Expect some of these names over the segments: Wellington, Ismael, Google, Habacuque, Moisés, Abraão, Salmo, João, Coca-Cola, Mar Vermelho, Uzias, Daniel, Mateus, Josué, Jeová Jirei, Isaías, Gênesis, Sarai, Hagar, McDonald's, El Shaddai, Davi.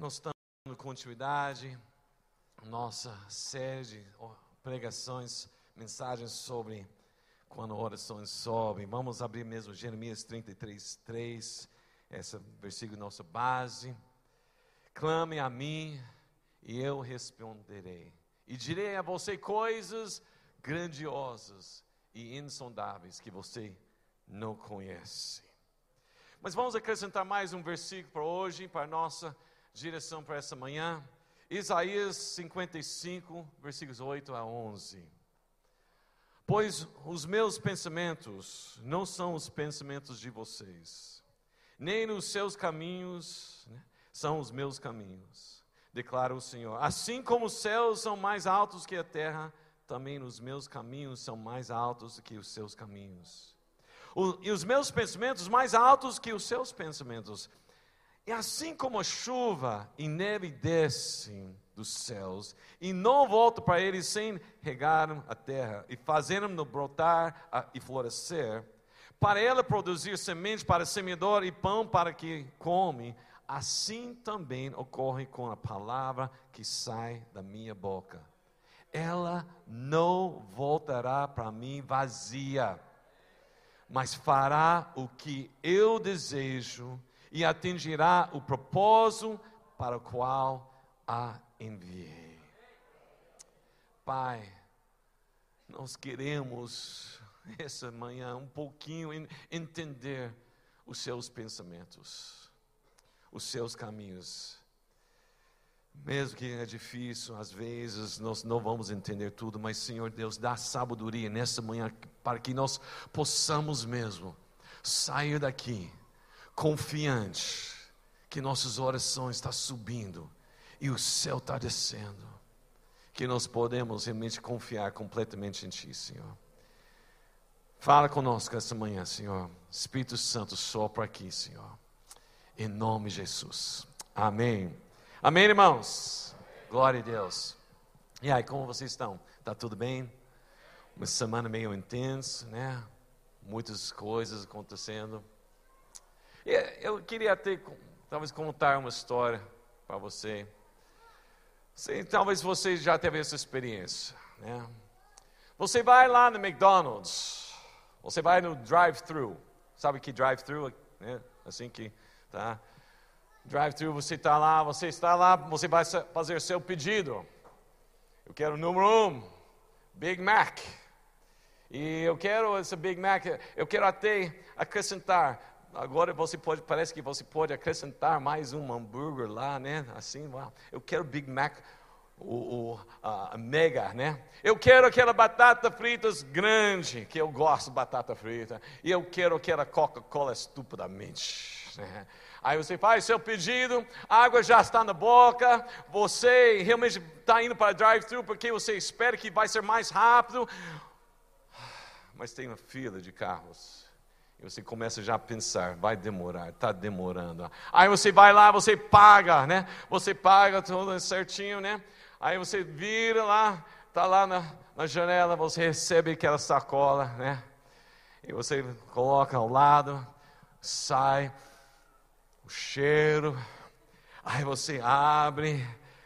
Nós estamos dando continuidade nossa série de pregações, mensagens sobre quando orações sobem. Vamos abrir mesmo Jeremias 33:3, esse versículo é nossa base. Clame a mim e eu responderei, e direi a você coisas grandiosas e insondáveis que você não conhece. Mas vamos acrescentar mais um versículo para hoje, para a nossa direção para essa manhã. Isaías 55, versículos 8 a 11. Pois os meus pensamentos não são os pensamentos de vocês, nem os seus caminhos, né, são os meus caminhos, declara o Senhor. Assim como os céus são mais altos que a terra, também os meus caminhos são mais altos que os seus caminhos. E os meus pensamentos mais altos que os seus pensamentos. E assim como a chuva e neve descem dos céus, e não voltam para eles sem regaram a terra, e fazendo-no brotar e florescer, para ela produzir semente para semeador e pão para que come, assim também ocorre com a palavra que sai da minha boca. Ela não voltará para mim vazia, mas fará o que eu desejo e atingirá o propósito para o qual a enviei. Pai, nós queremos essa manhã um pouquinho entender os seus pensamentos, os seus caminhos. Mesmo que é difícil, às vezes nós não vamos entender tudo, mas Senhor Deus, dá sabedoria nessa manhã para que nós possamos mesmo sair daqui confiante que nossas orações estão subindo e o céu está descendo, que nós podemos realmente confiar completamente em Ti, Senhor. Fala conosco essa manhã, Senhor. Espírito Santo, sopra aqui, Senhor, em nome de Jesus. Amém. Amém, irmãos? Amém. Glória a Deus. E aí, como vocês estão? Está tudo bem? Uma semana meio intensa, né? Muitas coisas acontecendo. E eu queria talvez contar uma história para você. Sim, talvez você já teve essa experiência, né? Você vai lá no McDonald's, você vai no drive-thru. Sabe que drive-thru, né? Assim que tá... Drive-thru, você está lá, você vai fazer seu pedido. Eu quero o número 1, Big Mac. E eu quero esse Big Mac, eu quero até acrescentar. Agora parece que você pode acrescentar mais um hambúrguer lá, né? Assim, uau. Eu quero Big Mac, o mega, né? Eu quero aquela batata fritas grande, que eu gosto de batata frita. E eu quero aquela Coca-Cola estupidamente, né? Aí você faz seu pedido, a água já está na boca, você realmente está indo para drive-thru porque você espera que vai ser mais rápido. Mas tem uma fila de carros, e você começa já a pensar, vai demorar, está demorando. Aí você vai lá, você paga, né? Você paga tudo certinho, né? Aí você vira lá, está lá na janela, você recebe aquela sacola, né? E você coloca ao lado, sai... cheiro, aí você abre,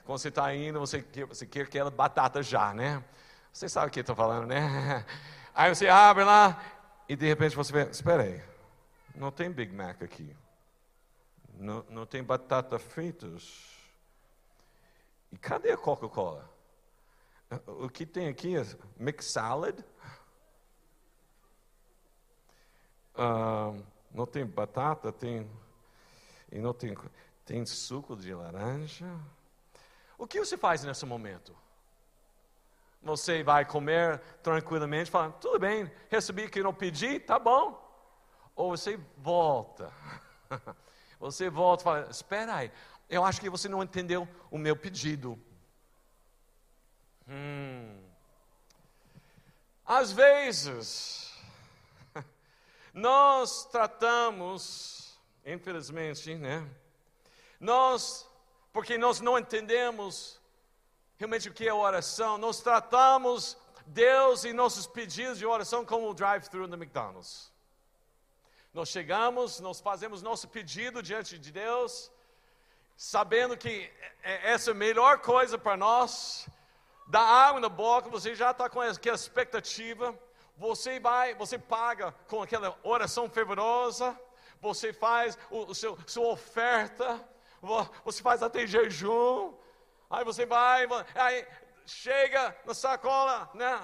quando você está indo, você quer aquela batata já, né? Você sabe o que eu estou falando, né? Aí você abre lá, e de repente você vê, espera aí, não tem Big Mac aqui, não tem batata fritas, e cadê a Coca-Cola? O que tem aqui é mixed salad, não tem batata, E não tem suco de laranja. O que você faz nesse momento? Você vai comer tranquilamente, falando, tudo bem, recebi o que não pedi, tá bom. Ou você volta. Você volta e fala, espera aí, eu acho que você não entendeu o meu pedido. Às vezes, nós tratamos... Infelizmente, né? Porque nós não entendemos realmente o que é oração, nós tratamos Deus e nossos pedidos de oração como o drive-thru do McDonald's. Nós chegamos, nós fazemos nosso pedido diante de Deus, sabendo que essa é a melhor coisa para nós, dá água na boca, você já está com aquela expectativa, você paga com aquela oração fervorosa, você faz sua oferta, você faz até jejum, aí você vai, aí chega na sacola, né?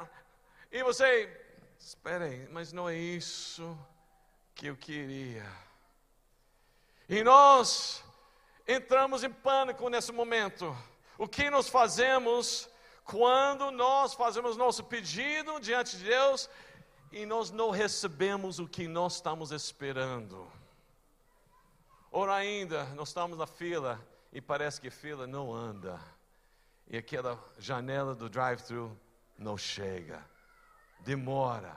E você, espera aí, mas não é isso que eu queria. E nós entramos em pânico nesse momento. O que nós fazemos quando nós fazemos nosso pedido diante de Deus e nós não recebemos o que nós estamos esperando? Ou ainda, nós estamos na fila e parece que a fila não anda. E aquela janela do drive-thru não chega, demora.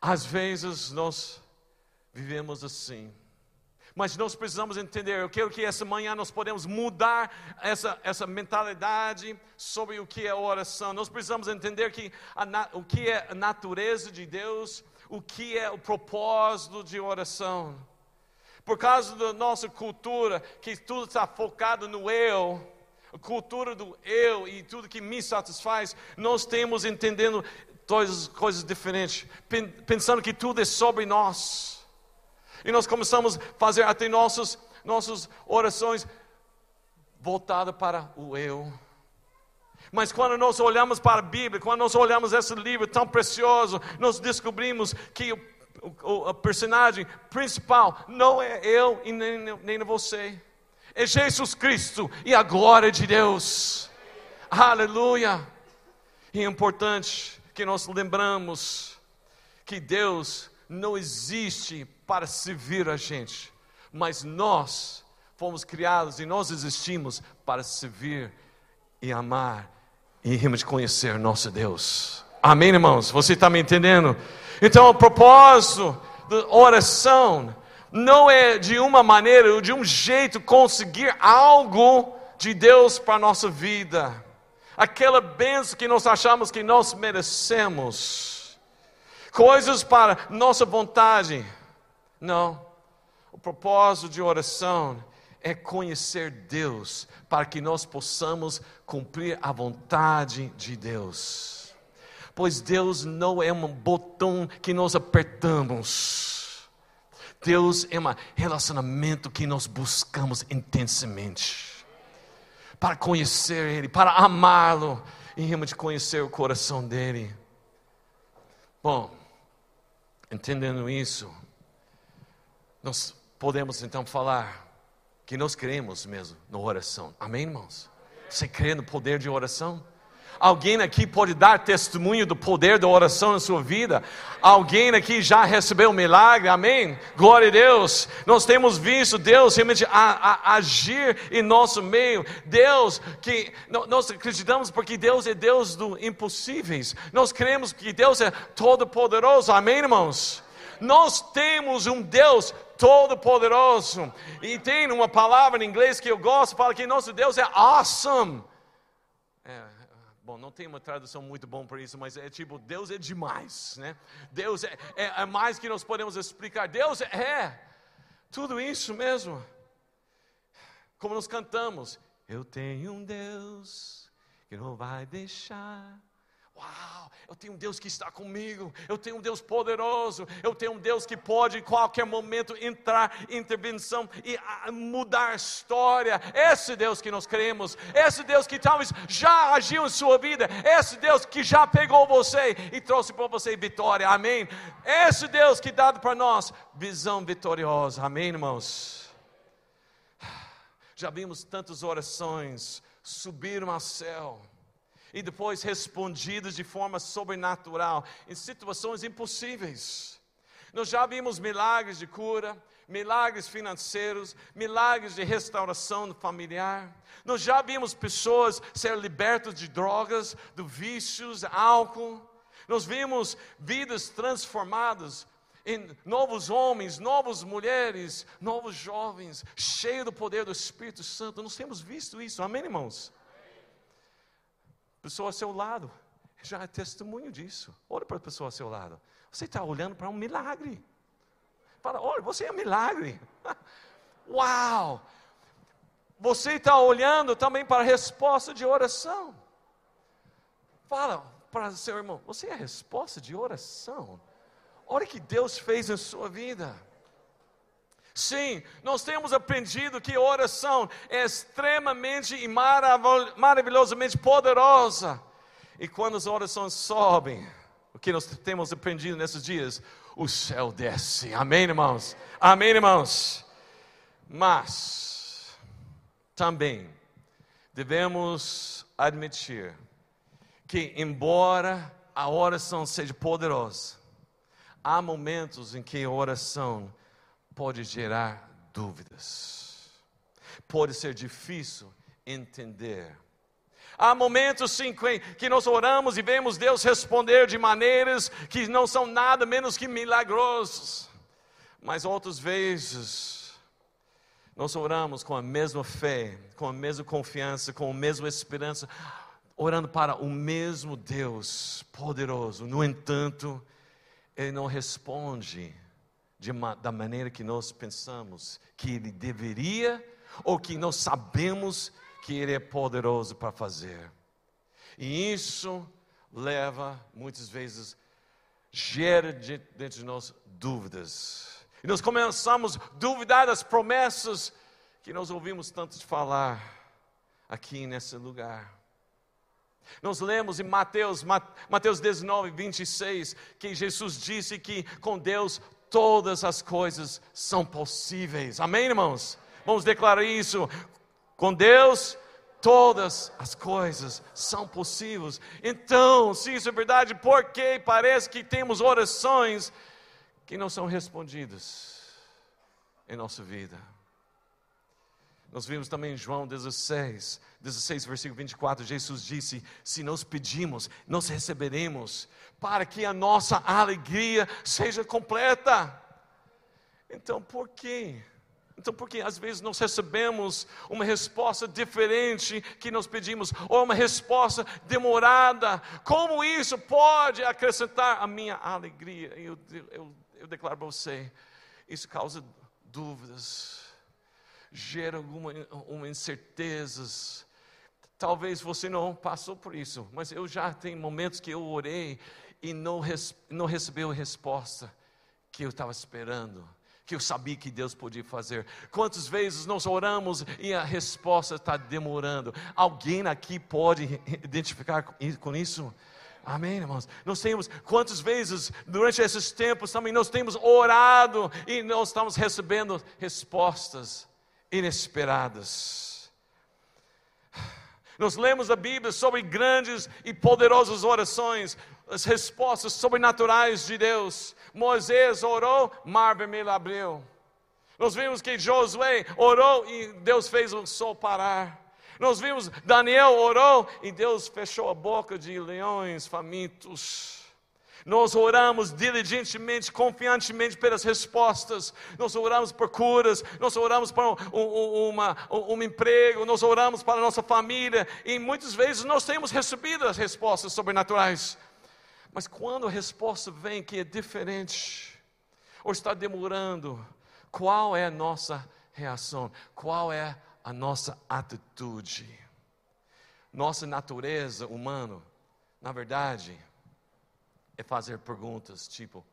Às vezes nós vivemos assim. Mas nós precisamos entender, eu quero que essa manhã nós podemos mudar essa mentalidade sobre o que é oração. Nós precisamos entender que o que é a natureza de Deus, o que é o propósito de oração. Por causa da nossa cultura, que tudo está focado no eu, a cultura do eu e tudo que me satisfaz, nós temos entendendo todas as coisas diferentes, pensando que tudo é sobre nós. E nós começamos a fazer até nossas orações voltadas para o eu. Mas quando nós olhamos para a Bíblia, quando nós olhamos esse livro tão precioso, nós descobrimos que o personagem principal não é eu e nem você. É Jesus Cristo e a glória de Deus. Aleluia! E é importante que nós lembramos que Deus não existe para servir a gente, mas nós fomos criados e nós existimos para servir e amar e reconhecer nosso Deus. Amém, irmãos? Você está me entendendo? Então, o propósito da oração não é de uma maneira ou de um jeito conseguir algo de Deus para a nossa vida, aquela bênção que nós achamos que nós merecemos, coisas para nossa vontade. Não. O propósito de oração é conhecer Deus, para que nós possamos cumprir a vontade de Deus. Pois Deus não é um botão que nós apertamos. Deus é um relacionamento que nós buscamos intensamente, para conhecer Ele, para amá-lo e realmente conhecer o coração dEle. Bom, entendendo isso, nós podemos então falar que nós cremos mesmo na oração. Amém, irmãos? Você crê no poder de oração? Alguém aqui pode dar testemunho do poder da oração na sua vida? Alguém aqui já recebeu um milagre? Amém? Glória a Deus! Nós temos visto Deus realmente agir em nosso meio. Deus que nós acreditamos, porque Deus é Deus dos impossíveis. Nós cremos que Deus é todo-poderoso. Amém, irmãos? Nós temos um Deus todo-poderoso. E tem uma palavra em inglês que eu gosto, fala que nosso Deus é awesome. Bom, não tem uma tradução muito boa para isso, mas é tipo, Deus é demais, né? Deus é mais que nós podemos explicar. Deus é tudo isso mesmo. Como nós cantamos, eu tenho um Deus que não vai deixar. Uau, eu tenho um Deus que está comigo, eu tenho um Deus poderoso, eu tenho um Deus que pode em qualquer momento entrar em intervenção e mudar a história. Esse Deus que nós cremos, esse Deus que talvez já agiu em sua vida, esse Deus que já pegou você e trouxe para você vitória, amém? Esse Deus que dá para nós visão vitoriosa, amém, irmãos? Já vimos tantas orações subiram ao céu e depois respondidos de forma sobrenatural, em situações impossíveis. Nós já vimos milagres de cura, milagres financeiros, milagres de restauração familiar. Nós já vimos pessoas serem libertas de drogas, de vícios, álcool. Nós vimos vidas transformadas em novos homens, novas mulheres, novos jovens, cheios do poder do Espírito Santo. Nós temos visto isso, amém, irmãos? Pessoa ao seu lado já é testemunho disso. Olha para a pessoa ao seu lado. Você está olhando para um milagre. Fala, olha, você é um milagre. Uau! você está olhando também para a resposta de oração. Fala para o seu irmão, você é a resposta de oração. Olha o que Deus fez em sua vida. Sim, nós temos aprendido que oração é extremamente e maravilhosamente poderosa. E quando as orações sobem, o que nós temos aprendido nesses dias? O céu desce. Amém, irmãos? Amém, irmãos? Mas também devemos admitir que, embora a oração seja poderosa, há momentos em que a oração pode gerar dúvidas, pode ser difícil entender. Há momentos sim que nós oramos e vemos Deus responder de maneiras que não são nada menos que milagrosas. Mas outras vezes, nós oramos com a mesma fé, com a mesma confiança, com a mesma esperança, orando para o mesmo Deus poderoso. No entanto, Ele não responde da maneira que nós pensamos que Ele deveria, ou que nós sabemos que Ele é poderoso para fazer. E isso leva, muitas vezes, gera dentro de nós dúvidas. E nós começamos a duvidar das promessas que nós ouvimos tanto falar aqui nesse lugar. Nós lemos em Mateus 19, 26, que Jesus disse que com Deus todas as coisas são possíveis. Amém, irmãos? Vamos declarar isso. Com Deus, todas as coisas são possíveis. Então, se isso é verdade, por que parece que temos orações que não são respondidas em nossa vida? Nós vimos também em João 16, versículo 24, Jesus disse: se nós pedimos, nós receberemos, para que a nossa alegria seja completa. Então por que às vezes nós recebemos uma resposta diferente que nós pedimos, ou uma resposta demorada? Como isso pode acrescentar a minha alegria? Eu declaro para você, isso causa dúvidas, gera alguma incertezas. Talvez você não passou por isso, mas eu já tenho momentos que eu orei e não recebi a resposta que eu estava esperando, que eu sabia que Deus podia fazer. Quantas vezes nós oramos e a resposta está demorando? Alguém aqui pode identificar com isso? Amém, irmãos? Nós temos, quantas vezes durante esses tempos também nós temos orado e nós estamos recebendo respostas inesperadas. Nós lemos a Bíblia sobre grandes e poderosas orações, as respostas sobrenaturais de Deus. Moisés orou, Mar Vermelho abriu. Nós vimos que Josué orou e Deus fez o sol parar. Nós vimos Daniel orou e Deus fechou a boca de leões famintos. Nós oramos diligentemente, confiantemente pelas respostas. Nós oramos por curas, nós oramos para um emprego, nós oramos para a nossa família. E muitas vezes nós temos recebido as respostas sobrenaturais. Mas quando a resposta vem que é diferente, ou está demorando, qual é a nossa reação? Qual é a nossa atitude? Nossa natureza humana, na verdade, é fazer perguntas tipo: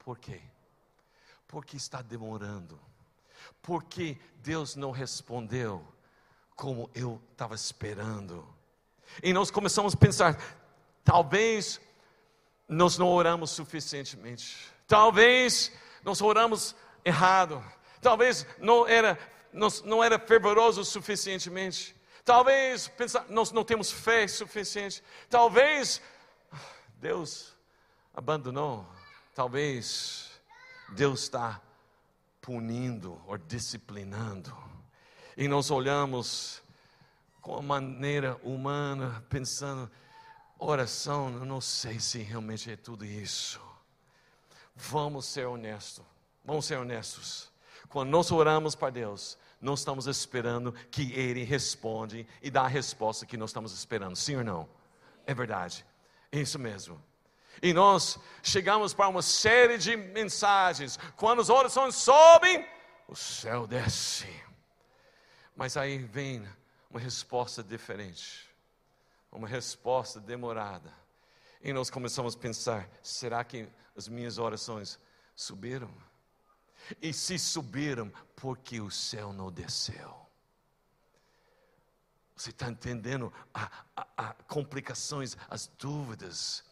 por quê? Por que está demorando? Por que Deus não respondeu como eu estava esperando? E nós começamos a pensar: talvez nós não oramos suficientemente, talvez nós oramos errado, talvez não era fervoroso suficientemente, talvez nós não temos fé suficiente, talvez Deus abandonou, talvez Deus está punindo ou disciplinando. E nós olhamos com a maneira humana, pensando: oração, eu não sei se realmente é tudo isso. Vamos ser honestos. Quando nós oramos para Deus, nós estamos esperando que Ele responde e dá a resposta que nós estamos esperando. Sim ou não? É verdade, é isso mesmo. E nós chegamos para uma série de mensagens. Quando as orações sobem, o céu desce. Mas aí vem uma resposta diferente, uma resposta demorada, e nós começamos a pensar: será que as minhas orações subiram? E se subiram, por que o céu não desceu? Você está entendendo as complicações, as dúvidas?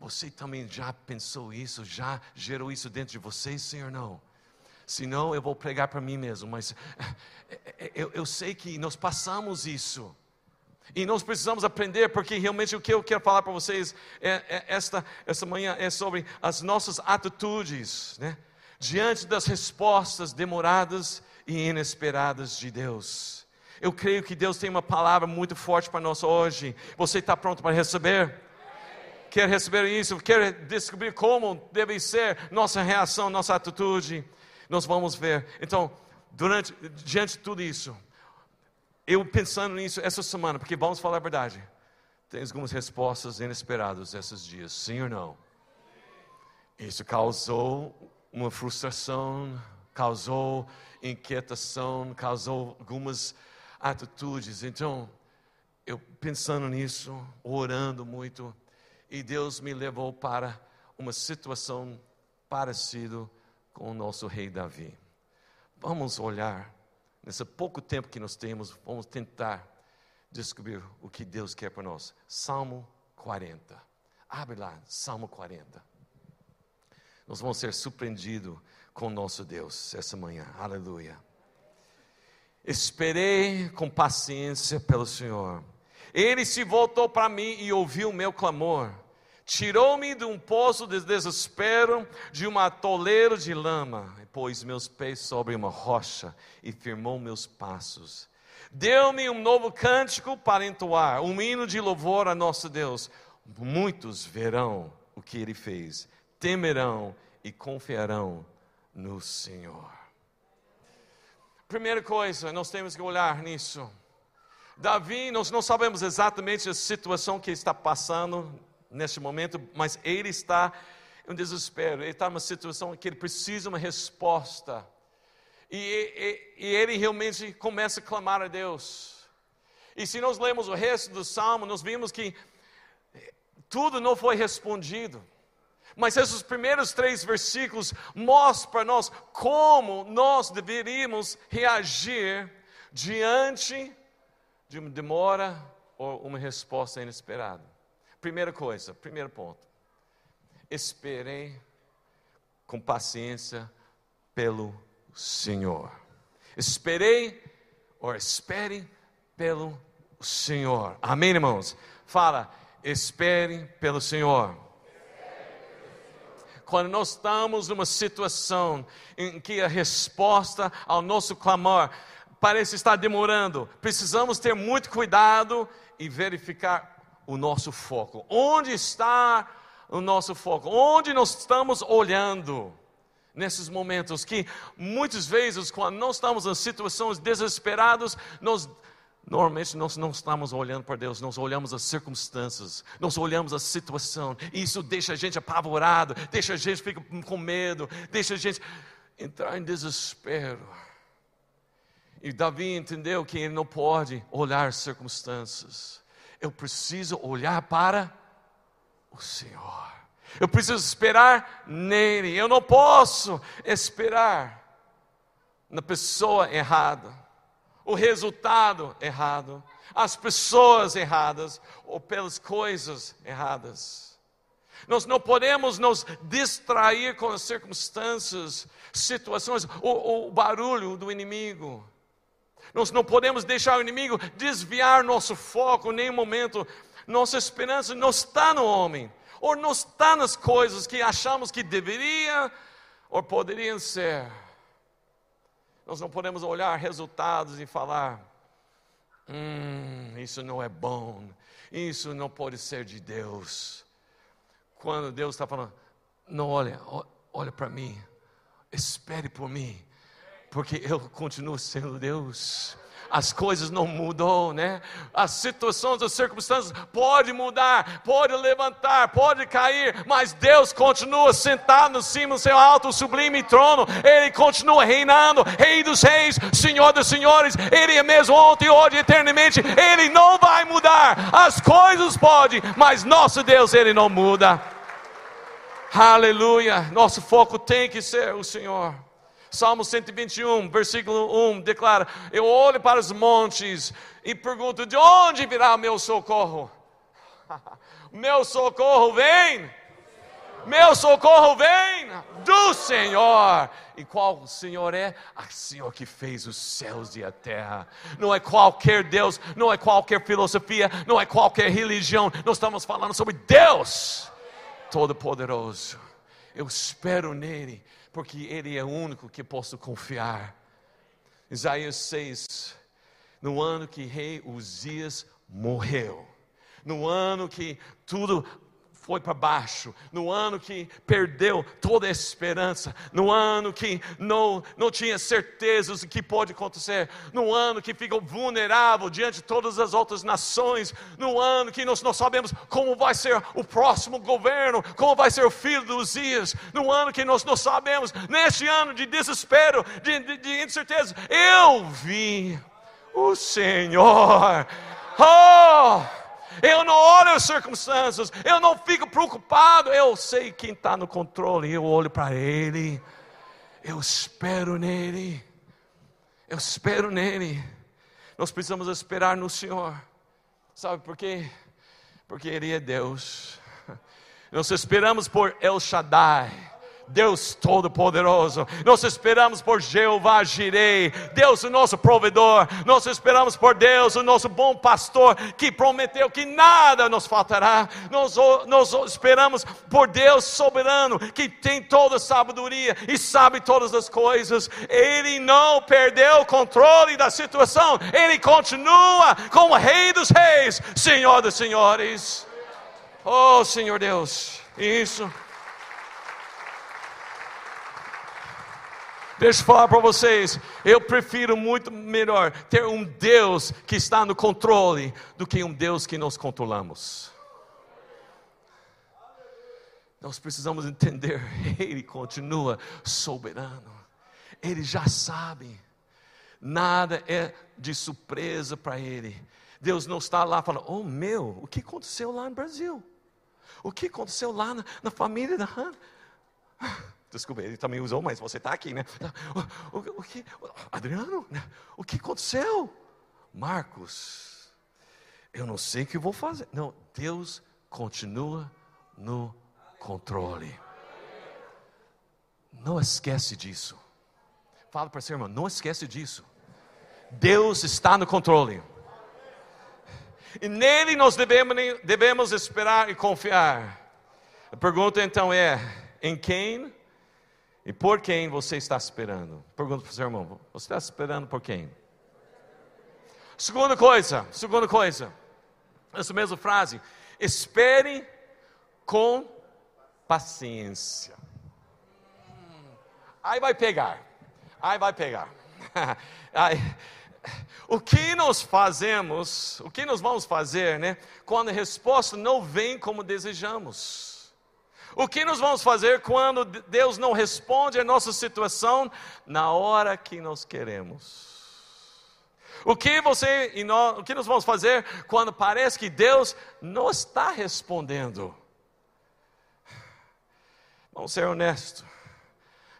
Você também já pensou isso, já gerou isso dentro de você, sim ou não? Se não, eu vou pregar para mim mesmo, mas eu sei que nós passamos isso. E nós precisamos aprender, porque realmente o que eu quero falar para vocês esta manhã é sobre as nossas atitudes, né? Diante das respostas demoradas e inesperadas de Deus. Eu creio que Deus tem uma palavra muito forte para nós hoje. Você está pronto para receber? Quer receber isso? Quer descobrir como deve ser nossa reação, nossa atitude? Nós vamos ver. Então, diante de tudo isso, eu pensando nisso essa semana, porque vamos falar a verdade, tem algumas respostas inesperadas esses dias, sim ou não? Isso causou uma frustração, causou inquietação, causou algumas atitudes. Então, eu pensando nisso, orando muito, e Deus me levou para uma situação parecida com o nosso rei Davi. Vamos olhar, nesse pouco tempo que nós temos, vamos tentar descobrir o que Deus quer para nós. Salmo 40, abre lá, Salmo 40, nós vamos ser surpreendidos com o nosso Deus essa manhã, aleluia. Esperei com paciência pelo Senhor, Ele se voltou para mim e ouviu o meu clamor, tirou-me de um poço de desespero, de um atoleiro de lama, pôs meus pés sobre uma rocha e firmou meus passos. Deu-me um novo cântico para entoar, um hino de louvor a nosso Deus. Muitos verão o que Ele fez, temerão e confiarão no Senhor. Primeira coisa, nós temos que olhar nisso. Davi, nós não sabemos exatamente a situação que ele está passando neste momento, mas ele está em desespero, ele está numa situação que ele precisa de uma resposta, e ele realmente começa a clamar a Deus. E se nós lemos o resto do Salmo, nós vimos que tudo não foi respondido, mas esses primeiros 3 versículos mostram para nós como nós deveríamos reagir diante de uma demora ou uma resposta inesperada. Primeira coisa, primeiro ponto, esperei com paciência pelo Senhor. Espere pelo Senhor, amém, irmãos? Fala, espere pelo Senhor. Quando nós estamos numa situação em que a resposta ao nosso clamor parece estar demorando, precisamos ter muito cuidado e verificar o nosso foco. Onde está o nosso foco? Onde nós estamos olhando nesses momentos? Que muitas vezes, quando nós estamos em situações desesperadas, normalmente nós não estamos olhando para Deus, nós olhamos as circunstâncias, nós olhamos a situação, e isso deixa a gente apavorado, deixa a gente ficar com medo, deixa a gente entrar em desespero. E Davi entendeu que ele não pode olhar as circunstâncias. Eu preciso olhar para o Senhor. Eu preciso esperar nele. Eu não posso esperar na pessoa errada, o resultado errado, as pessoas erradas ou pelas coisas erradas. Nós não podemos nos distrair com as circunstâncias, situações ou o barulho do inimigo. Nós não podemos deixar o inimigo desviar nosso foco em nenhum momento. Nossa esperança não está no homem, ou não está nas coisas que achamos que deveria ou poderiam ser. Nós não podemos olhar resultados e falar: isso não é bom, isso não pode ser de Deus. Quando Deus está falando: não, olha para mim, espere por mim, porque eu continuo sendo Deus. as coisas não mudam, né? As situações, as circunstâncias podem mudar, podem levantar, podem cair, mas Deus continua sentado no cimo do seu alto, sublime trono. Ele continua reinando, Rei dos Reis, Senhor dos Senhores. Ele é mesmo ontem, hoje, eternamente. Ele não vai mudar. As coisas podem, mas nosso Deus, Ele não muda. Aleluia, nosso foco tem que ser o Senhor. Salmo 121, versículo 1, declara: eu olho para os montes e pergunto, de onde virá meu socorro? Meu socorro vem, meu socorro vem do Senhor. E qual o Senhor é? O Senhor que fez os céus e a terra. Não é qualquer Deus, não é qualquer filosofia, não é qualquer religião. Nós estamos falando sobre Deus Todo-Poderoso. Eu espero nele, porque ele é o único que posso confiar. Isaías 6, no ano que rei Uzias morreu, no ano que tudo foi para baixo, no ano que perdeu toda a esperança, no ano que não tinha certeza do que pode acontecer, no ano que ficou vulnerável diante de todas as outras nações, no ano que nós não sabemos como vai ser o próximo governo, como vai ser o filho dos dias, no ano que nós não sabemos, neste ano de desespero, de incerteza, eu vi o Senhor. Oh! Eu não olho as circunstâncias, eu não fico preocupado, eu sei quem está no controle, eu olho para Ele, eu espero nele, eu espero nele. Nós precisamos esperar no Senhor, sabe por quê? Porque Ele é Deus. Nós esperamos por El Shaddai, Deus Todo-Poderoso. Nós esperamos por Jeová Jirei, Deus o nosso provedor. Nós esperamos por Deus, o nosso bom pastor, que prometeu que nada nos faltará. Nós esperamos por Deus soberano, que tem toda a sabedoria e sabe todas as coisas. Ele não perdeu o controle da situação. Ele continua como Rei dos Reis, Senhor dos Senhores. Oh, Senhor Deus, isso. Deixa eu falar para vocês, eu prefiro muito melhor ter um Deus que está no controle do que um Deus que nós controlamos. Nós precisamos entender, Ele continua soberano, Ele já sabe, nada é de surpresa para Ele. Deus não está lá falando, oh meu, o que aconteceu lá no Brasil? O que aconteceu lá na família da Hannah? Desculpa, ele também usou, mas você está aqui, né? Adriano, o que aconteceu? Marcos, eu não sei o que vou fazer. Não, Deus continua no controle. Não esquece disso. Fala para seu irmão, não esquece disso. Deus está no controle. E nele nós devemos esperar e confiar. A pergunta então é, em quem? E por quem você está esperando? Pergunta para o seu irmão, você está esperando por quem? Segunda coisa, essa mesma frase, espere com paciência. Aí vai pegar. O que nós vamos fazer, né? Quando a resposta não vem como desejamos? O que nós vamos fazer quando Deus não responde à nossa situação na hora que nós queremos? O que nós vamos fazer quando parece que Deus não está respondendo? Vamos ser honestos,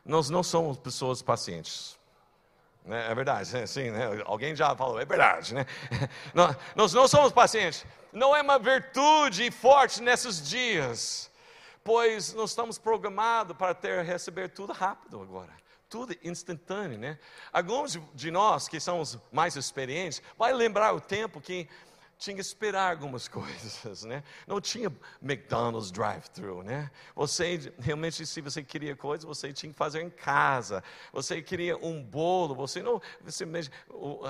nós não somos pessoas pacientes. É verdade, sim, né? Alguém já falou, é verdade, né? Nós não somos pacientes, não é uma virtude forte nesses dias. Pois nós estamos programados para receber tudo rápido agora, tudo instantâneo, né? Alguns de nós que somos mais experientes, vai lembrar o tempo que tinha que esperar algumas coisas, né? Não tinha McDonald's drive-thru, né? Você, realmente, se você queria coisa, você tinha que fazer em casa. Você queria um bolo, você não... Você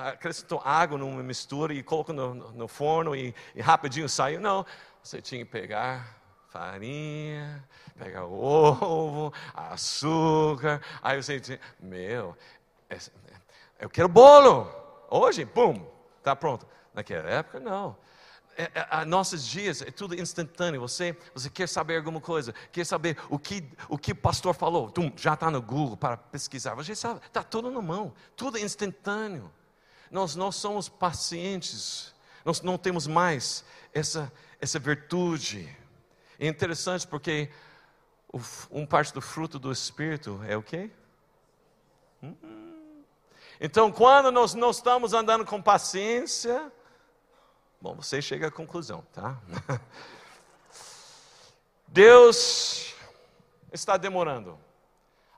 acrescentou água numa mistura e colocou no forno e rapidinho saiu. Não, você tinha que pegar farinha, pega o ovo, açúcar, aí você diz, eu quero bolo, Hoje, bum, está pronto. Naquela época, não. Nossos dias é tudo instantâneo. Você quer saber alguma coisa, quer saber o que o pastor falou, já está no Google para pesquisar. Você sabe, está tudo na mão, tudo instantâneo. Nós não somos pacientes, nós não temos mais essa virtude. É interessante porque uma parte do fruto do Espírito é o quê? Então, quando nós não estamos andando com paciência, bom, você chega à conclusão, tá? Deus está demorando.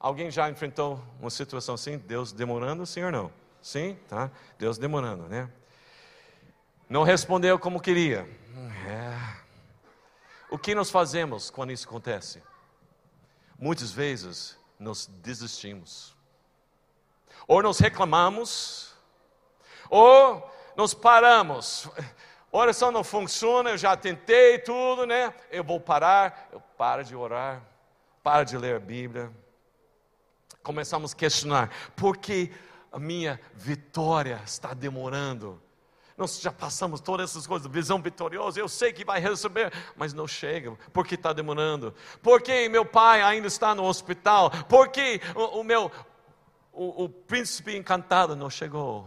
Alguém já enfrentou uma situação assim? Deus demorando, sim ou não? Sim, tá? Deus demorando, né? Não respondeu como queria. O que nós fazemos quando isso acontece? Muitas vezes nós desistimos. Ou nós reclamamos, ou nós paramos. Oração não funciona, eu já tentei tudo, né? Eu vou parar, eu paro de orar, paro de ler a Bíblia. Começamos a questionar, por que a minha vitória está demorando? Nós já passamos todas essas coisas, visão vitoriosa, eu sei que vai receber, mas não chega, porque está demorando? Porque meu pai ainda está no hospital? Porque o príncipe encantado não chegou?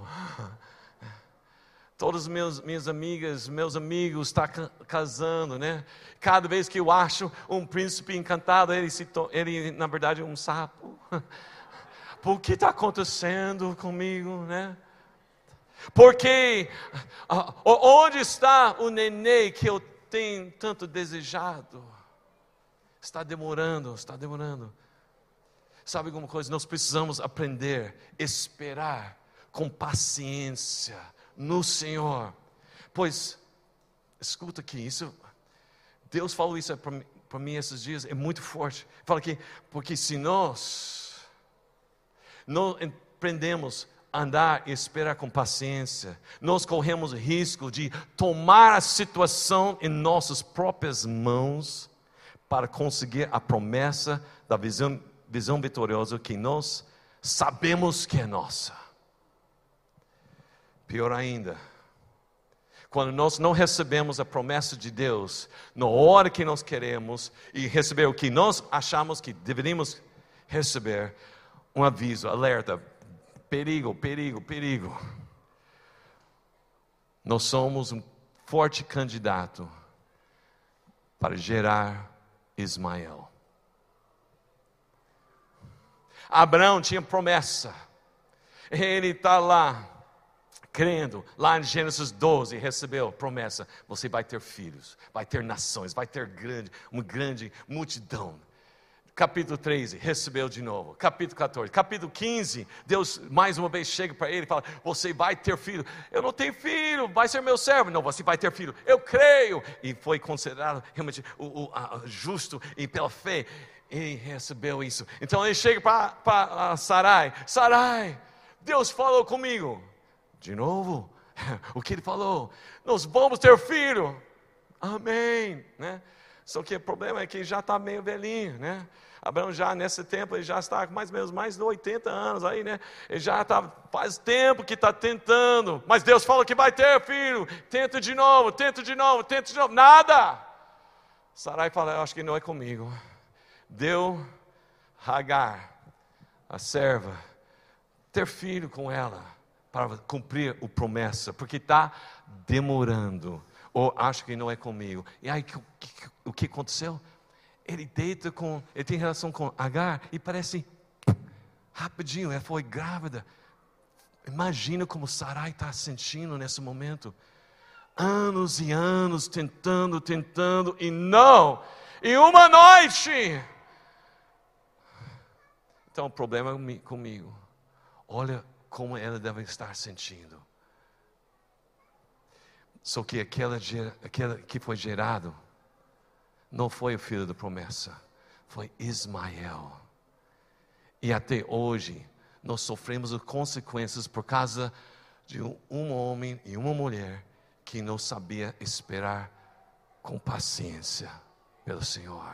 Todas as minhas amigas, meus amigos estão casando, né? Cada vez que eu acho um príncipe encantado, ele na verdade é um sapo. Por que está acontecendo comigo, né? Porque onde está o neném que eu tenho tanto desejado? Está demorando, está demorando. Sabe alguma coisa? Nós precisamos aprender a esperar com paciência no Senhor. Pois, escuta aqui, isso, Deus falou isso para mim esses dias, é muito forte. Fala aqui, porque se nós não aprendemos a andar e esperar com paciência, nós corremos risco de tomar a situação em nossas próprias mãos para conseguir a promessa da visão vitoriosa que nós sabemos que é nossa. Pior ainda, quando nós não recebemos a promessa de Deus na hora que nós queremos e receber o que nós achamos que deveríamos receber, um aviso, alerta, perigo, perigo, perigo. Nós somos um forte candidato para gerar Ismael. Abraão tinha promessa, ele está lá crendo, lá em Gênesis 12, recebeu promessa, você vai ter filhos, vai ter nações, vai ter uma grande multidão. Capítulo 13, recebeu de novo. Capítulo 14, capítulo 15, Deus mais uma vez chega para ele e fala, você vai ter filho. Eu não tenho filho, vai ser meu servo. Não, você vai ter filho, eu creio. E foi considerado realmente o justo e pela fé, ele recebeu isso. Então ele chega para Sarai, Sarai, Deus falou comigo. De novo, o que ele falou? Nós vamos ter filho. Amém, né? Só que o problema é que ele já está meio velhinho, né? Abraão já nesse tempo, ele já está com mais ou menos mais de 80 anos aí, né? Ele já está, faz tempo que está tentando. Mas Deus falou que vai ter filho. Tenta de novo, tenta de novo, tenta de novo. Nada! Sarai fala, eu acho que não é comigo. Deu Hagar, a serva, ter filho com ela, para cumprir a promessa, porque está demorando, ou acho que não é comigo. E aí, o que aconteceu? Ele deita com, ele tem relação com Hagar, e parece, rapidinho, ela foi grávida. Imagina como Sarai está sentindo nesse momento, anos e anos, tentando, e não, e uma noite, então o problema é comigo, olha, como ela deve estar sentindo. Só que aquela que foi gerado, não foi o filho da promessa, foi Ismael. E até hoje, nós sofremos as consequências por causa de um homem e uma mulher, que não sabia esperar com paciência pelo Senhor.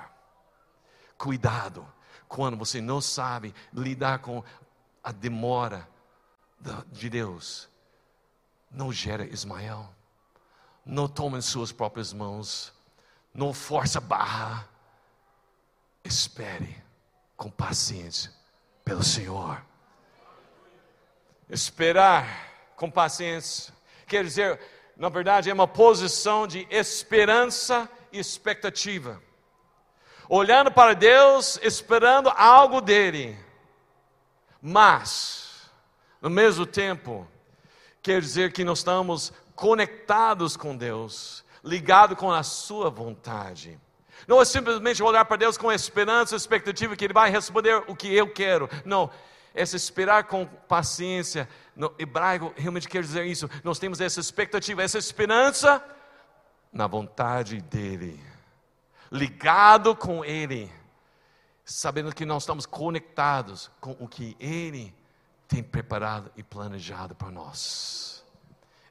Cuidado, quando você não sabe lidar com a demora de Deus, não gera Ismael, não toma em suas próprias mãos, não força a barra, espere com paciência pelo Senhor. Esperar com paciência, quer dizer, na verdade é uma posição de esperança e expectativa, olhando para Deus, esperando algo dele, mas, no mesmo tempo, quer dizer que nós estamos conectados com Deus, ligados com a sua vontade. Não é simplesmente olhar para Deus com esperança, expectativa que Ele vai responder o que eu quero. Não, esse esperar com paciência, no hebraico realmente quer dizer isso. Nós temos essa expectativa, essa esperança na vontade dEle, ligado com Ele, sabendo que nós estamos conectados com o que Ele tem preparado e planejado para nós.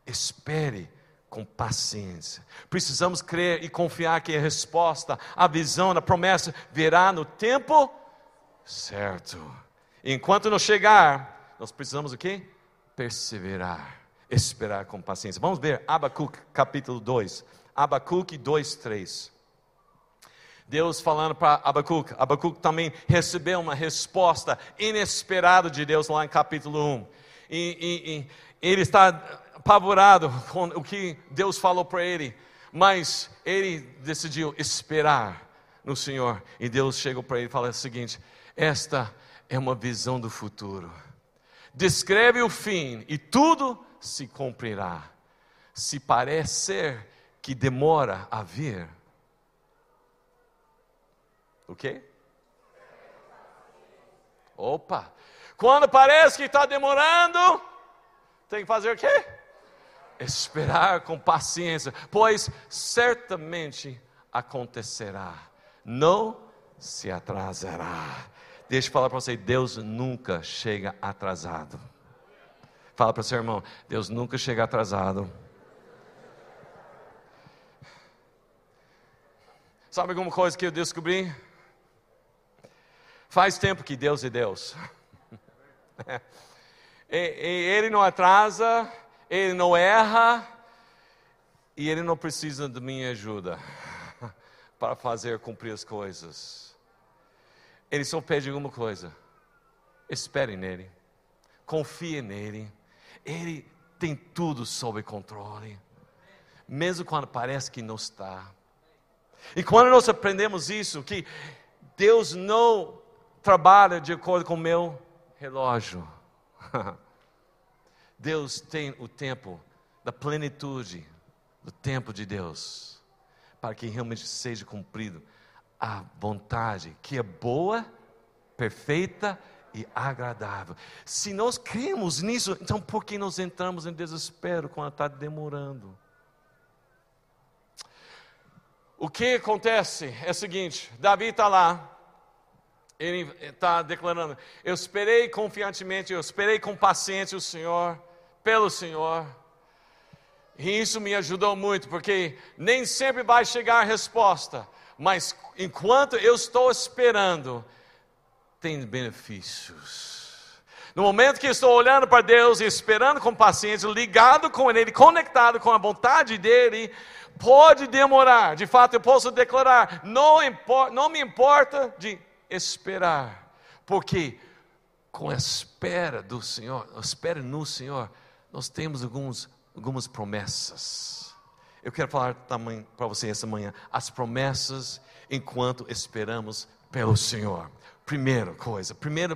Espere com paciência. Precisamos crer e confiar que a resposta, a visão, a promessa virá no tempo certo. Enquanto não chegar, nós precisamos o quê? Perseverar, esperar com paciência. Vamos ver Habacuque capítulo 2, Habacuque 2:3. Deus falando para Habacuque. Habacuque também recebeu uma resposta inesperada de Deus lá em capítulo 1. E ele está apavorado com o que Deus falou para ele, mas ele decidiu esperar no Senhor. E Deus chegou para ele e falou o seguinte: esta é uma visão do futuro. Descreve o fim e tudo se cumprirá. Se parecer que demora a vir, o quê? Opa! Quando parece que está demorando, tem que fazer o quê? Esperar com paciência, pois certamente acontecerá, não se atrasará. Deixa eu falar para você, Deus nunca chega atrasado. Fala para o seu irmão, Deus nunca chega atrasado. Sabe alguma coisa que eu descobri? Faz tempo que Deus é Deus. Ele não atrasa, Ele não erra, e Ele não precisa de minha ajuda para fazer cumprir as coisas. Ele só pede uma coisa: espere nele, confie nele. Ele tem tudo sob controle, mesmo quando parece que não está. E quando nós aprendemos isso, que Deus não trabalha de acordo com o meu relógio. Deus tem o tempo da plenitude, do tempo de Deus, para que realmente seja cumprido a vontade que é boa, perfeita e agradável. Se nós cremos nisso, então por que nós entramos em desespero quando está demorando? O que acontece é o seguinte: Davi está lá, ele está declarando: eu esperei confiantemente, eu esperei com paciência o Senhor, pelo Senhor, e isso me ajudou muito, porque nem sempre vai chegar a resposta, mas enquanto eu estou esperando, tem benefícios. No momento que eu estou olhando para Deus e esperando com paciência, ligado com Ele, conectado com a vontade dEle, pode demorar. De fato eu posso declarar: não me importa de esperar, porque com a espera do Senhor, a espera no Senhor, nós temos algumas promessas. Eu quero falar também para você essa manhã, as promessas enquanto esperamos pelo Senhor. Primeira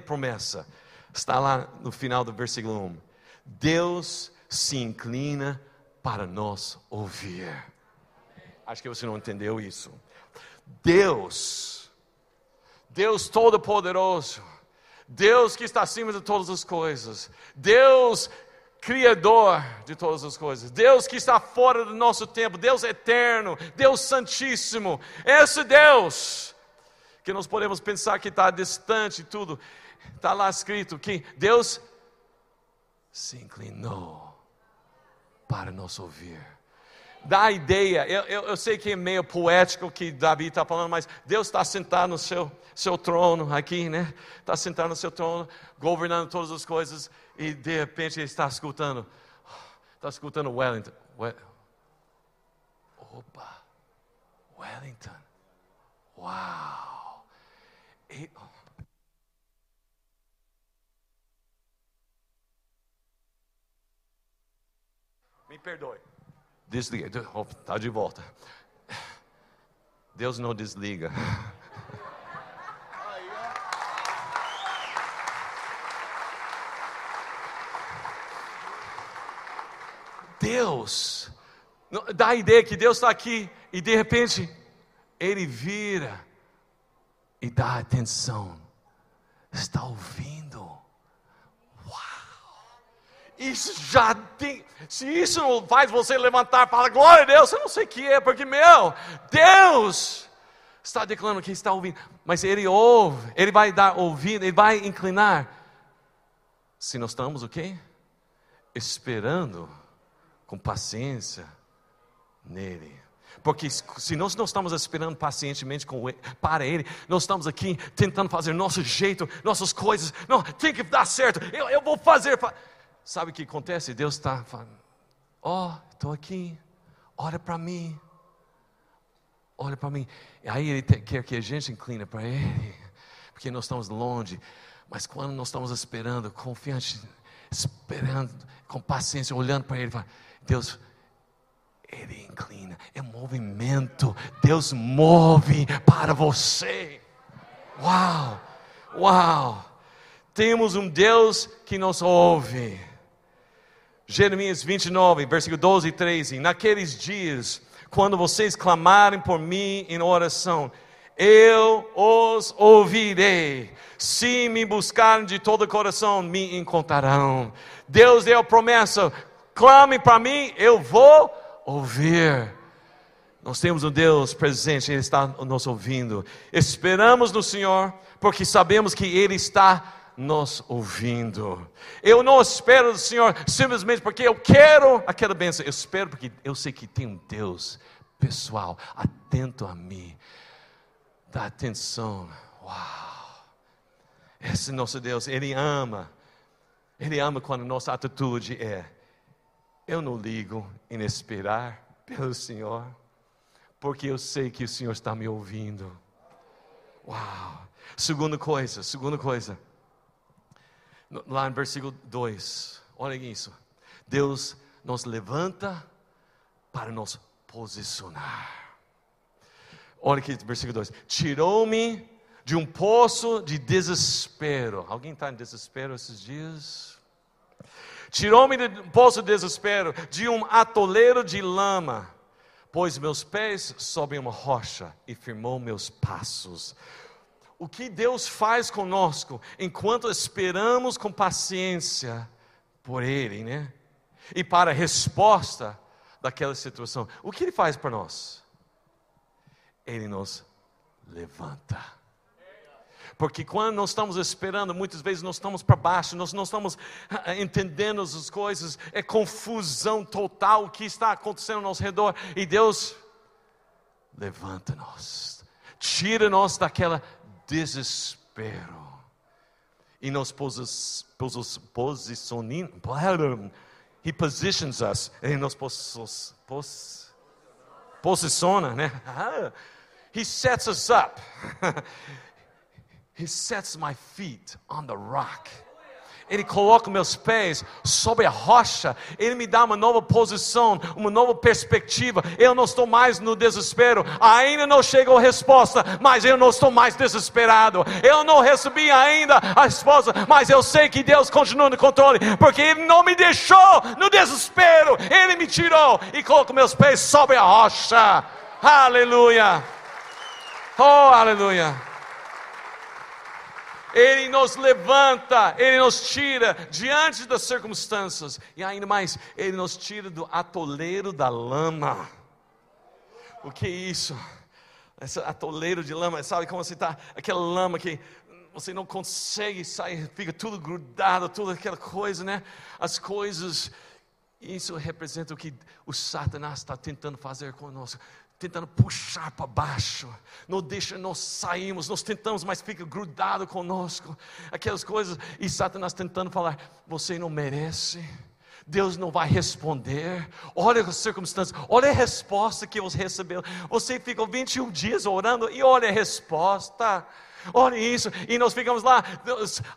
promessa, está lá no final do versículo 1, Deus se inclina para nos ouvir. Acho que você não entendeu isso. Deus Todo-Poderoso, Deus que está acima de todas as coisas, Deus Criador de todas as coisas, Deus que está fora do nosso tempo, Deus eterno, Deus Santíssimo, esse Deus, que nós podemos pensar que está distante de tudo, está lá escrito que Deus se inclinou para nos ouvir. Dá a ideia, eu sei que é meio poético o que Davi está falando, mas Deus está sentado no seu trono aqui, né? Está sentado no seu trono, governando todas as coisas, e de repente ele está escutando: Está escutando Wellington? Opa! Wellington! Uau! Me perdoe. Desliguei. Está de volta. Deus não desliga. Deus, dá a ideia que Deus está aqui e de repente Ele vira e dá atenção, está ouvindo. Uau! Isso já tem, se isso não faz você levantar e falar glória a Deus, eu não sei o que é, porque meu Deus está declarando que está ouvindo, mas Ele ouve, Ele vai dar ouvido, Ele vai inclinar, se nós estamos o quê? Esperando com paciência nele, porque se nós não estamos esperando pacientemente para ele, nós estamos aqui tentando fazer nosso jeito, nossas coisas, não, tem que dar certo, eu vou fazer, sabe o que acontece? Deus está falando, estou aqui, olha para mim, e aí ele quer que a gente incline para ele, porque nós estamos longe, mas quando nós estamos esperando, confiante, esperando, com paciência, olhando para ele, falando, Deus, Ele inclina, é movimento, Deus move para você. Uau, uau, temos um Deus que nos ouve. Jeremias 29, versículo 12 e 13, naqueles dias, quando vocês clamarem por mim em oração, eu os ouvirei, se me buscarem de todo o coração, me encontrarão. Deus deu a promessa, clame para mim, eu vou ouvir. Nós temos um Deus presente, Ele está nos ouvindo. Esperamos no Senhor, porque sabemos que Ele está nos ouvindo. Eu não espero do Senhor simplesmente porque eu quero aquela bênção. Eu espero porque eu sei que tem um Deus pessoal, atento a mim. Dá atenção. Uau! Esse nosso Deus, Ele ama. Ele ama quando a nossa atitude é: eu não ligo em esperar pelo Senhor, porque eu sei que o Senhor está me ouvindo. Uau! Segunda coisa. Lá no versículo 2, olha isso. Deus nos levanta para nos posicionar. Olha aqui, versículo 2. Tirou-me de um poço de desespero. Alguém está em desespero esses dias? Tirou-me de um poço de desespero, de um atoleiro de lama, pôs meus pés sobre uma rocha e firmou meus passos. O que Deus faz conosco enquanto esperamos com paciência por Ele, né? E para a resposta daquela situação, o que Ele faz para nós? Ele nos levanta. Porque quando nós estamos esperando, muitas vezes nós estamos para baixo, nós não estamos entendendo as coisas, é confusão total o que está acontecendo ao nosso redor, e Deus levanta-nos, tira-nos daquela desespero, e nos posiciona, né? He sets us up. He sets my feet on the rock. Ele coloca meus pés sobre a rocha. Ele me dá uma nova posição, uma nova perspectiva. Eu não estou mais no desespero. Ainda não chegou a resposta, mas eu não estou mais desesperado. Eu não recebi ainda a resposta, mas eu sei que Deus continua no controle, porque Ele não me deixou no desespero. Ele me tirou e colocou meus pés sobre a rocha. Aleluia. Oh, aleluia. Ele nos levanta, Ele nos tira diante das circunstâncias, e ainda mais, Ele nos tira do atoleiro da lama. O que é isso? Esse atoleiro de lama, sabe como você está, aquela lama que você não consegue sair, fica tudo grudado, toda aquela coisa, né? As coisas, isso representa o que o Satanás está tentando fazer conosco. Tentando puxar para baixo, não deixa nós sairmos, nós tentamos, mas fica grudado conosco, aquelas coisas, e Satanás tentando falar, você não merece, Deus não vai responder. Olha as circunstâncias, olha a resposta que você recebeu. Você ficou 21 dias orando e olha a resposta. Olha isso, e nós ficamos lá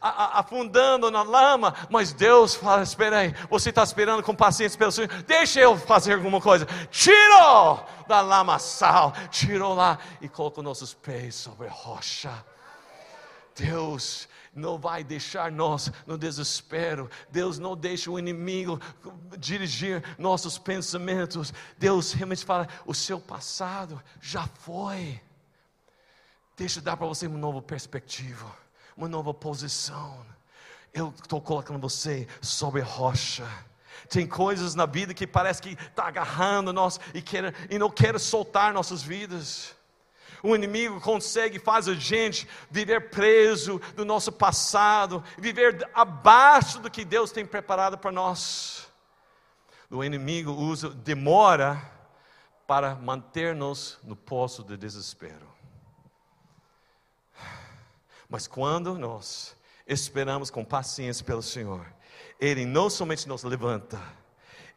afundando na lama, mas Deus fala, espera aí, você está esperando com paciência pelo Senhor, deixa eu fazer alguma coisa. Tirou da lamaçal, tirou lá e colocou nossos pés sobre a rocha. Deus não vai deixar nós no desespero. Deus não deixa o inimigo dirigir nossos pensamentos. Deus realmente fala, o seu passado já foi. Deixa eu dar para você uma nova perspectiva, uma nova posição. Eu estou colocando você sobre a rocha. Tem coisas na vida que parece que está agarrando nós e não quer soltar nossas vidas. O inimigo consegue fazer a gente viver preso do nosso passado, viver abaixo do que Deus tem preparado para nós. O inimigo demora para manter-nos no poço de desespero. Mas quando nós esperamos com paciência pelo Senhor, Ele não somente nos levanta,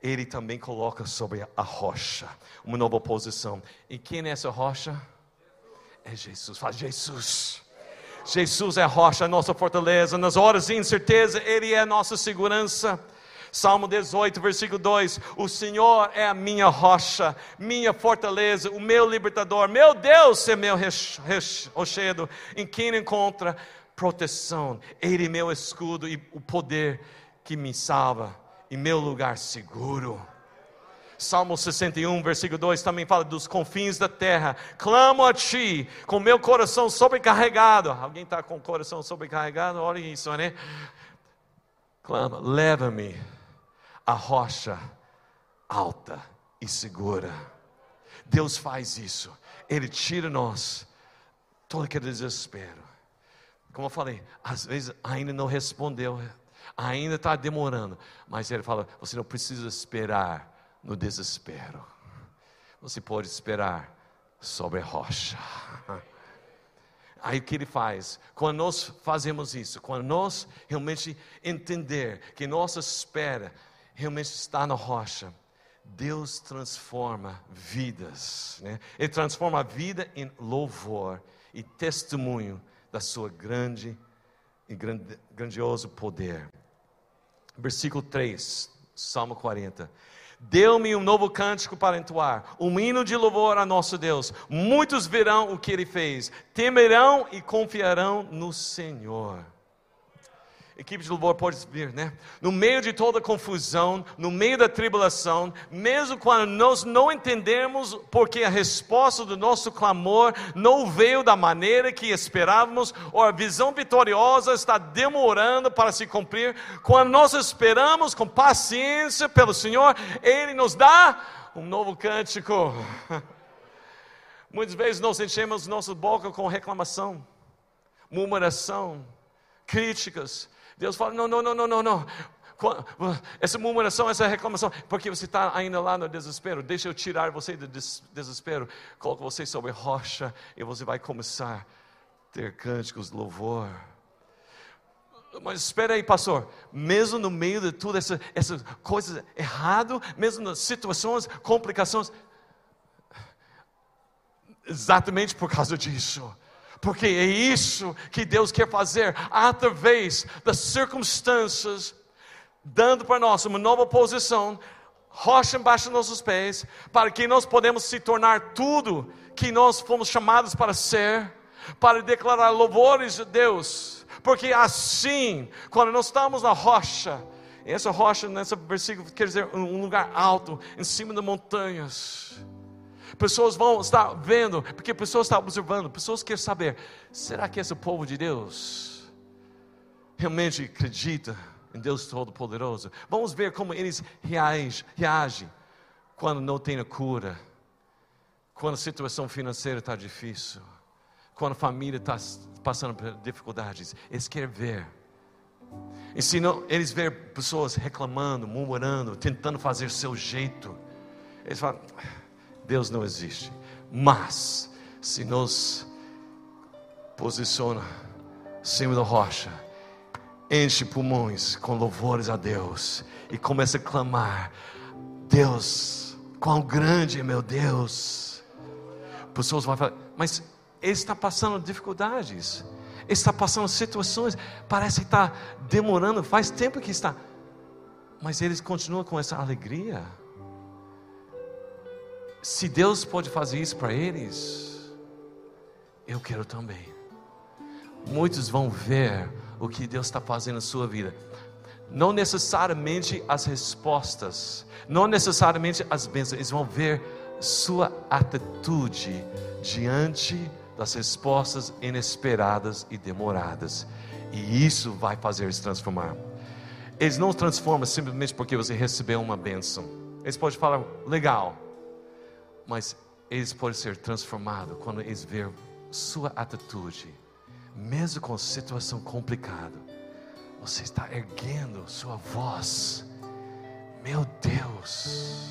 Ele também coloca sobre a rocha, uma nova posição. E quem é essa rocha? É Jesus. Fala, Jesus. Jesus é a rocha, a nossa fortaleza. Nas horas de incerteza, Ele é a nossa segurança. Salmo 18, versículo 2, o Senhor é a minha rocha, minha fortaleza, o meu libertador, meu Deus é meu rochedo, em quem encontra proteção, Ele é meu escudo e o poder que me salva, e meu lugar seguro. Salmo 61, versículo 2, também fala dos confins da terra, clamo a Ti, com meu coração sobrecarregado. Alguém está com o coração sobrecarregado? Olha isso, né? Clama, leva-me a rocha alta e segura. Deus faz isso. Ele tira nós todo aquele desespero. Como eu falei, às vezes ainda não respondeu, ainda está demorando, mas Ele fala, você não precisa esperar no desespero, você pode esperar sobre a rocha. Aí o que Ele faz? Quando nós fazemos isso, quando nós realmente entender que nossa espera realmente está na rocha, Deus transforma vidas, né? Ele transforma a vida em louvor e testemunho da sua grande e grandioso poder. Versículo 3, Salmo 40. Deu-me um novo cântico para entoar, um hino de louvor a nosso Deus. Muitos verão o que Ele fez, temerão e confiarão no Senhor. Equipe de louvor pode vir, né? No meio de toda a confusão, no meio da tribulação, mesmo quando nós não entendemos porque a resposta do nosso clamor não veio da maneira que esperávamos, ou a visão vitoriosa está demorando para se cumprir, quando nós esperamos com paciência pelo Senhor, Ele nos dá um novo cântico. Muitas vezes nós enchemos nossa boca com reclamação, murmuração, críticas. Deus fala, não, essa murmuração, essa reclamação, porque você está ainda lá no desespero, deixa eu tirar você do desespero, coloco você sobre rocha, e você vai começar a ter cânticos de louvor. Mas espera aí, pastor, mesmo no meio de tudo, essas coisas erradas, mesmo nas situações, complicações, exatamente por causa disso, porque é isso que Deus quer fazer, através das circunstâncias, dando para nós uma nova posição, rocha embaixo dos nossos pés, para que nós podemos se tornar tudo que nós fomos chamados para ser, para declarar louvores de Deus, porque assim, quando nós estamos na rocha, essa rocha, nesse versículo, quer dizer, um lugar alto, em cima das montanhas, pessoas vão estar vendo, porque pessoas estão observando, pessoas querem saber, será que esse povo de Deus realmente acredita em Deus Todo-Poderoso? Vamos ver como eles reagem quando não tem a cura, quando a situação financeira está difícil, quando a família está passando por dificuldades. Eles querem ver. E se não, eles veem pessoas reclamando, murmurando, tentando fazer seu jeito, eles falam, Deus não existe. Mas se nos posiciona em cima da rocha, enche pulmões com louvores a Deus e começa a clamar: Deus, quão grande é meu Deus. Pessoas vão falar: mas ele está passando dificuldades, ele está passando situações, parece que está demorando, faz tempo que está, mas eles continuam com essa alegria. Se Deus pode fazer isso para eles, eu quero também. Muitos vão ver o que Deus está fazendo na sua vida, não necessariamente as respostas, não necessariamente as bênçãos, eles vão ver sua atitude diante das respostas inesperadas e demoradas, e isso vai fazer eles transformar. Eles não transformam simplesmente porque você recebeu uma bênção, eles podem falar legal, mas eles podem ser transformados quando eles ver sua atitude, mesmo com situação complicada. Você está erguendo sua voz: meu Deus,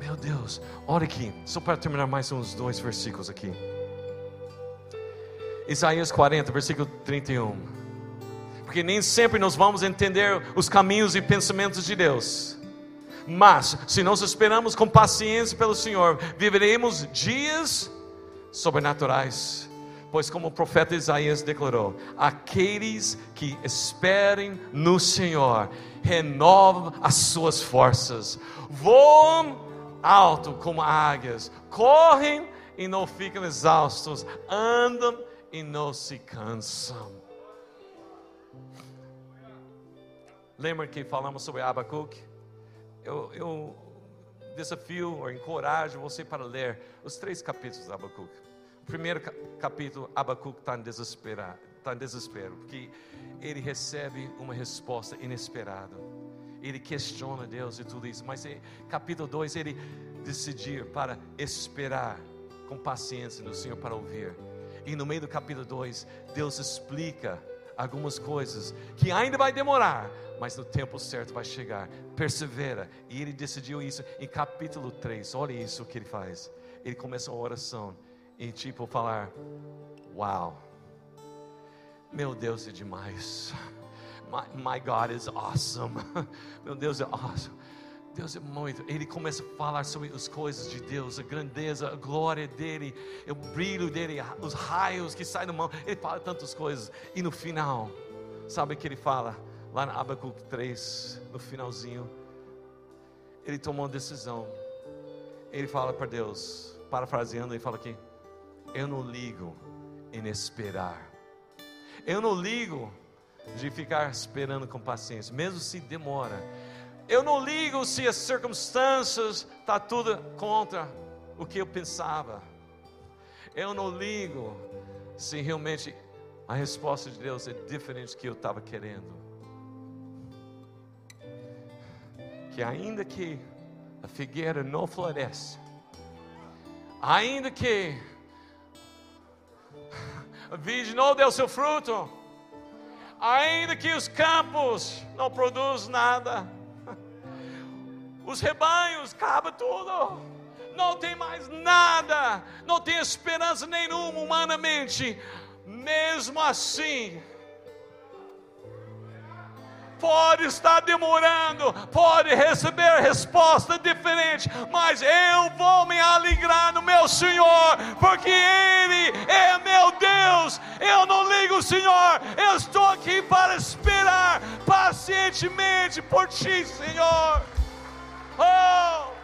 meu Deus. Olha aqui, só para terminar mais uns 2 versículos aqui. Isaías 40, versículo 31. Porque nem sempre nós vamos entender os caminhos e pensamentos de Deus, mas se nós esperamos com paciência pelo Senhor, viveremos dias sobrenaturais. Pois como o profeta Isaías declarou: aqueles que esperem no Senhor renovam as suas forças, voam alto como águias, correm e não ficam exaustos, andam e não se cansam. Lembra que falamos sobre Habacuque? Eu desafio ou encorajo você para ler os 3 capítulos de Habacuque. O primeiro capítulo, Habacuque está em desespero, porque ele recebe uma resposta inesperada, ele questiona Deus e tudo isso, mas em capítulo 2 ele decidir para esperar com paciência no Senhor para ouvir, e no meio do capítulo 2, Deus explica algumas coisas que ainda vai demorar, mas no tempo certo vai chegar. Persevera, e ele decidiu isso em capítulo 3, olha isso que ele faz, ele começa uma oração, e tipo falar: uau, meu Deus é demais, my God is awesome, meu Deus é awesome, Deus é muito. Ele começa a falar sobre as coisas de Deus, a grandeza, a glória dele, o brilho dele, os raios que saem da mão, ele fala tantas coisas, e no final, sabe o que ele fala? Lá na Habacuque 3, no finalzinho, ele tomou uma decisão, ele fala para Deus, parafraseando, ele fala aqui: eu não ligo em esperar, eu não ligo de ficar esperando com paciência, mesmo se demora, eu não ligo se as circunstâncias estão tudo contra o que eu pensava, eu não ligo se realmente a resposta de Deus é diferente do que eu estava querendo, que ainda que a figueira não floresça, ainda que a vide não deu seu fruto, ainda que os campos não produzam nada, os rebanhos acabam tudo, não tem mais nada, não tem esperança nenhuma humanamente, mesmo assim, pode estar demorando, pode receber resposta diferente, mas eu vou me alegrar no meu Senhor, porque Ele é meu Deus. Eu não ligo, Senhor, eu estou aqui para esperar pacientemente por Ti, Senhor. Oh!